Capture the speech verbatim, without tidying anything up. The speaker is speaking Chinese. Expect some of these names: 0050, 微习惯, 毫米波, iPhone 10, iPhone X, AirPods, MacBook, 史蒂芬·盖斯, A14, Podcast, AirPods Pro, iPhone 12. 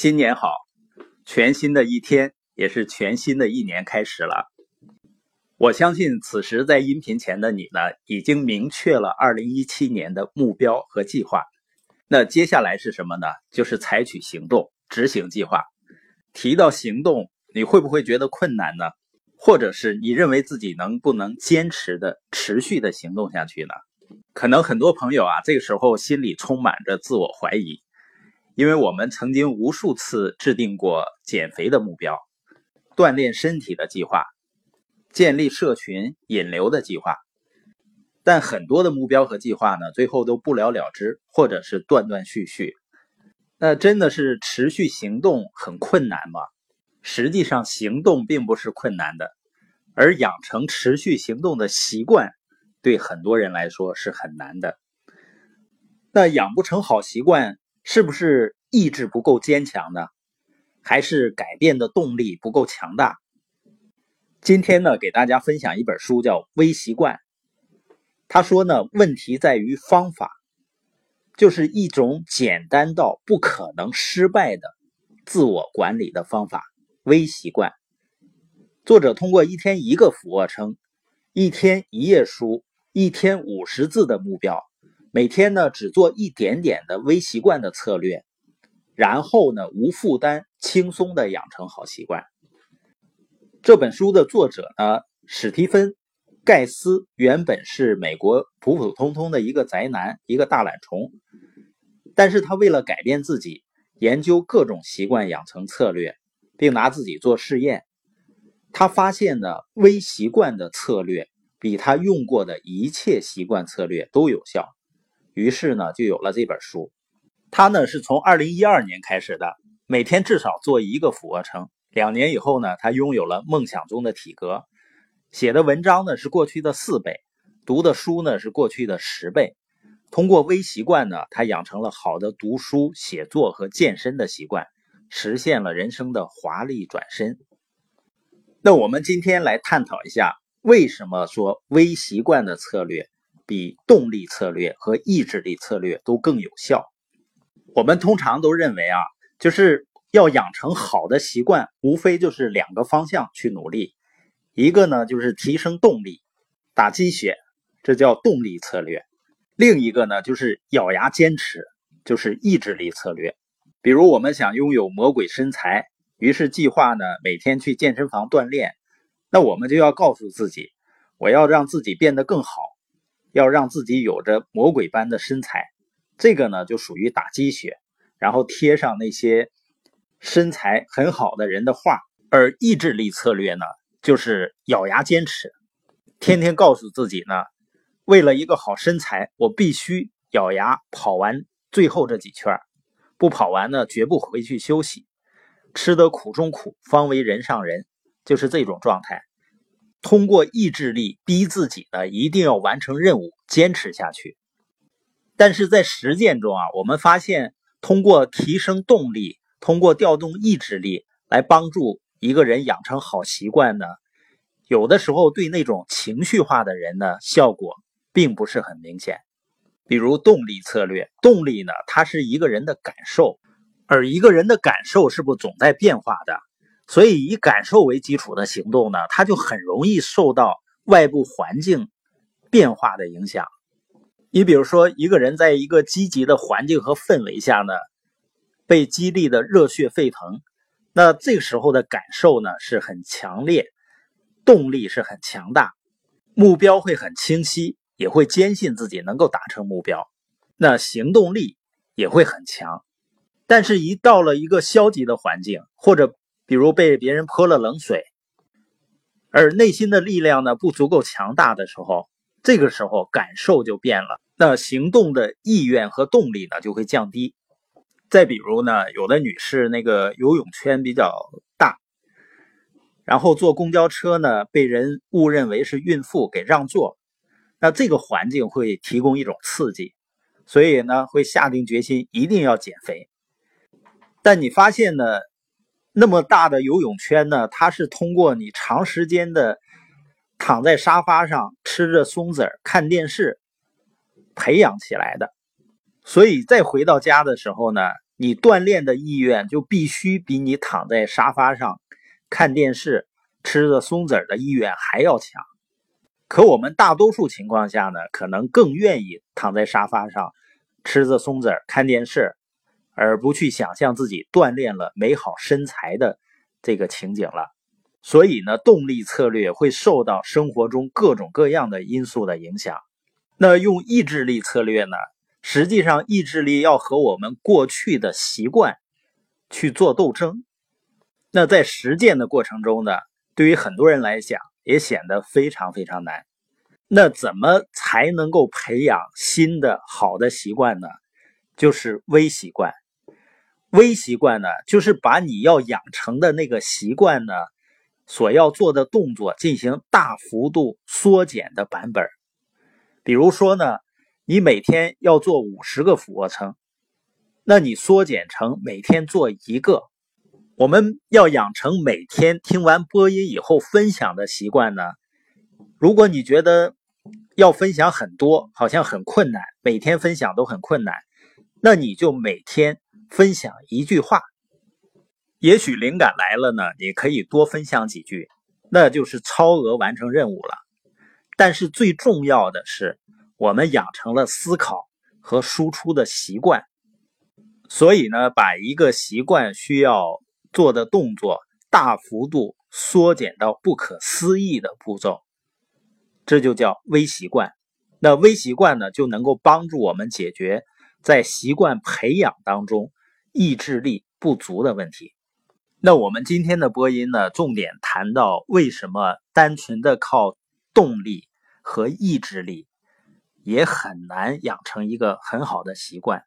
新年好，全新的一天，也是全新的一年开始了。我相信此时在音频前的你呢，已经明确了二零一七年的目标和计划。那接下来是什么呢？就是采取行动，执行计划。提到行动，你会不会觉得困难呢？或者是你认为自己能不能坚持的、持续的行动下去呢？可能很多朋友啊，这个时候心里充满着自我怀疑。因为我们曾经无数次制定过减肥的目标，锻炼身体的计划，建立社群引流的计划，但很多的目标和计划呢，最后都不了了之，或者是断断续续。那真的是持续行动很困难吗？实际上行动并不是困难的，而养成持续行动的习惯，对很多人来说是很难的。那养不成好习惯，是不是意志不够坚强呢？还是改变的动力不够强大？今天呢，给大家分享一本书，叫《微习惯》。他说呢，问题在于方法，就是一种简单到不可能失败的自我管理的方法——微习惯。作者通过一天一个俯卧撑、一天一页书、一天五十字的目标，每天呢只做一点点的微习惯的策略，然后呢无负担轻松的养成好习惯。这本书的作者呢，史蒂芬·盖斯原本是美国普普通通的一个宅男，一个大懒虫，但是他为了改变自己，研究各种习惯养成策略，并拿自己做试验。他发现呢，微习惯的策略比他用过的一切习惯策略都有效。于是呢，就有了这本书。他呢是从二零一二年开始的，每天至少做一个俯卧撑。两年以后呢，他拥有了梦想中的体格。写的文章呢是过去的四倍，读的书呢是过去的十倍。通过微习惯呢，他养成了好的读书、写作和健身的习惯，实现了人生的华丽转身。那我们今天来探讨一下，为什么说微习惯的策略比动力策略和意志力策略都更有效。我们通常都认为啊，就是要养成好的习惯，无非就是两个方向去努力。一个呢，就是提升动力，打鸡血，这叫动力策略。另一个呢，就是咬牙坚持，就是意志力策略。比如我们想拥有魔鬼身材，于是计划呢，每天去健身房锻炼。那我们就要告诉自己，我要让自己变得更好，要让自己有着魔鬼般的身材，这个呢就属于打鸡血，然后贴上那些身材很好的人的话。而意志力策略呢，就是咬牙坚持，天天告诉自己呢，为了一个好身材，我必须咬牙跑完最后这几圈，不跑完呢绝不回去休息，吃得苦中苦，方为人上人，就是这种状态。通过意志力逼自己呢，一定要完成任务，坚持下去。但是在实践中啊，我们发现通过提升动力，通过调动意志力来帮助一个人养成好习惯呢，有的时候对那种情绪化的人呢，效果并不是很明显。比如动力策略，动力呢，它是一个人的感受，而一个人的感受是不总在变化的。所以以感受为基础的行动呢，它就很容易受到外部环境变化的影响。你比如说，一个人在一个积极的环境和氛围下呢，被激励的热血沸腾，那这个时候的感受呢是很强烈，动力是很强大，目标会很清晰，也会坚信自己能够达成目标，那行动力也会很强。但是一到了一个消极的环境，或者比如被别人泼了冷水，而内心的力量呢不足够强大的时候，这个时候感受就变了，那行动的意愿和动力呢就会降低。再比如呢，有的女士那个游泳圈比较大，然后坐公交车呢被人误认为是孕妇给让座，那这个环境会提供一种刺激，所以呢会下定决心一定要减肥。但你发现呢，那么大的游泳圈呢，它是通过你长时间的躺在沙发上吃着松子儿看电视培养起来的。所以再回到家的时候呢，你锻炼的意愿就必须比你躺在沙发上看电视吃着松子的意愿还要强。可我们大多数情况下呢，可能更愿意躺在沙发上吃着松子看电视，而不去想象自己锻炼了美好身材的这个情景了。所以呢，动力策略会受到生活中各种各样的因素的影响。那用意志力策略呢，实际上意志力要和我们过去的习惯去做斗争。那在实践的过程中呢，对于很多人来讲也显得非常非常难。那怎么才能够培养新的好的习惯呢？就是微习惯。微习惯呢，就是把你要养成的那个习惯呢，所要做的动作进行大幅度缩减的版本。比如说呢，你每天要做五十个俯卧撑，那你缩减成每天做一个。我们要养成每天听完播音以后分享的习惯呢，如果你觉得要分享很多，好像很困难，每天分享都很困难，那你就每天分享一句话。也许灵感来了呢，你可以多分享几句，那就是超额完成任务了。但是最重要的是，我们养成了思考和输出的习惯。所以呢，把一个习惯需要做的动作大幅度缩减到不可思议的步骤，这就叫微习惯。那微习惯呢，就能够帮助我们解决在习惯培养当中意志力不足的问题。那我们今天的播音呢，重点谈到为什么单纯的靠动力和意志力也很难养成一个很好的习惯。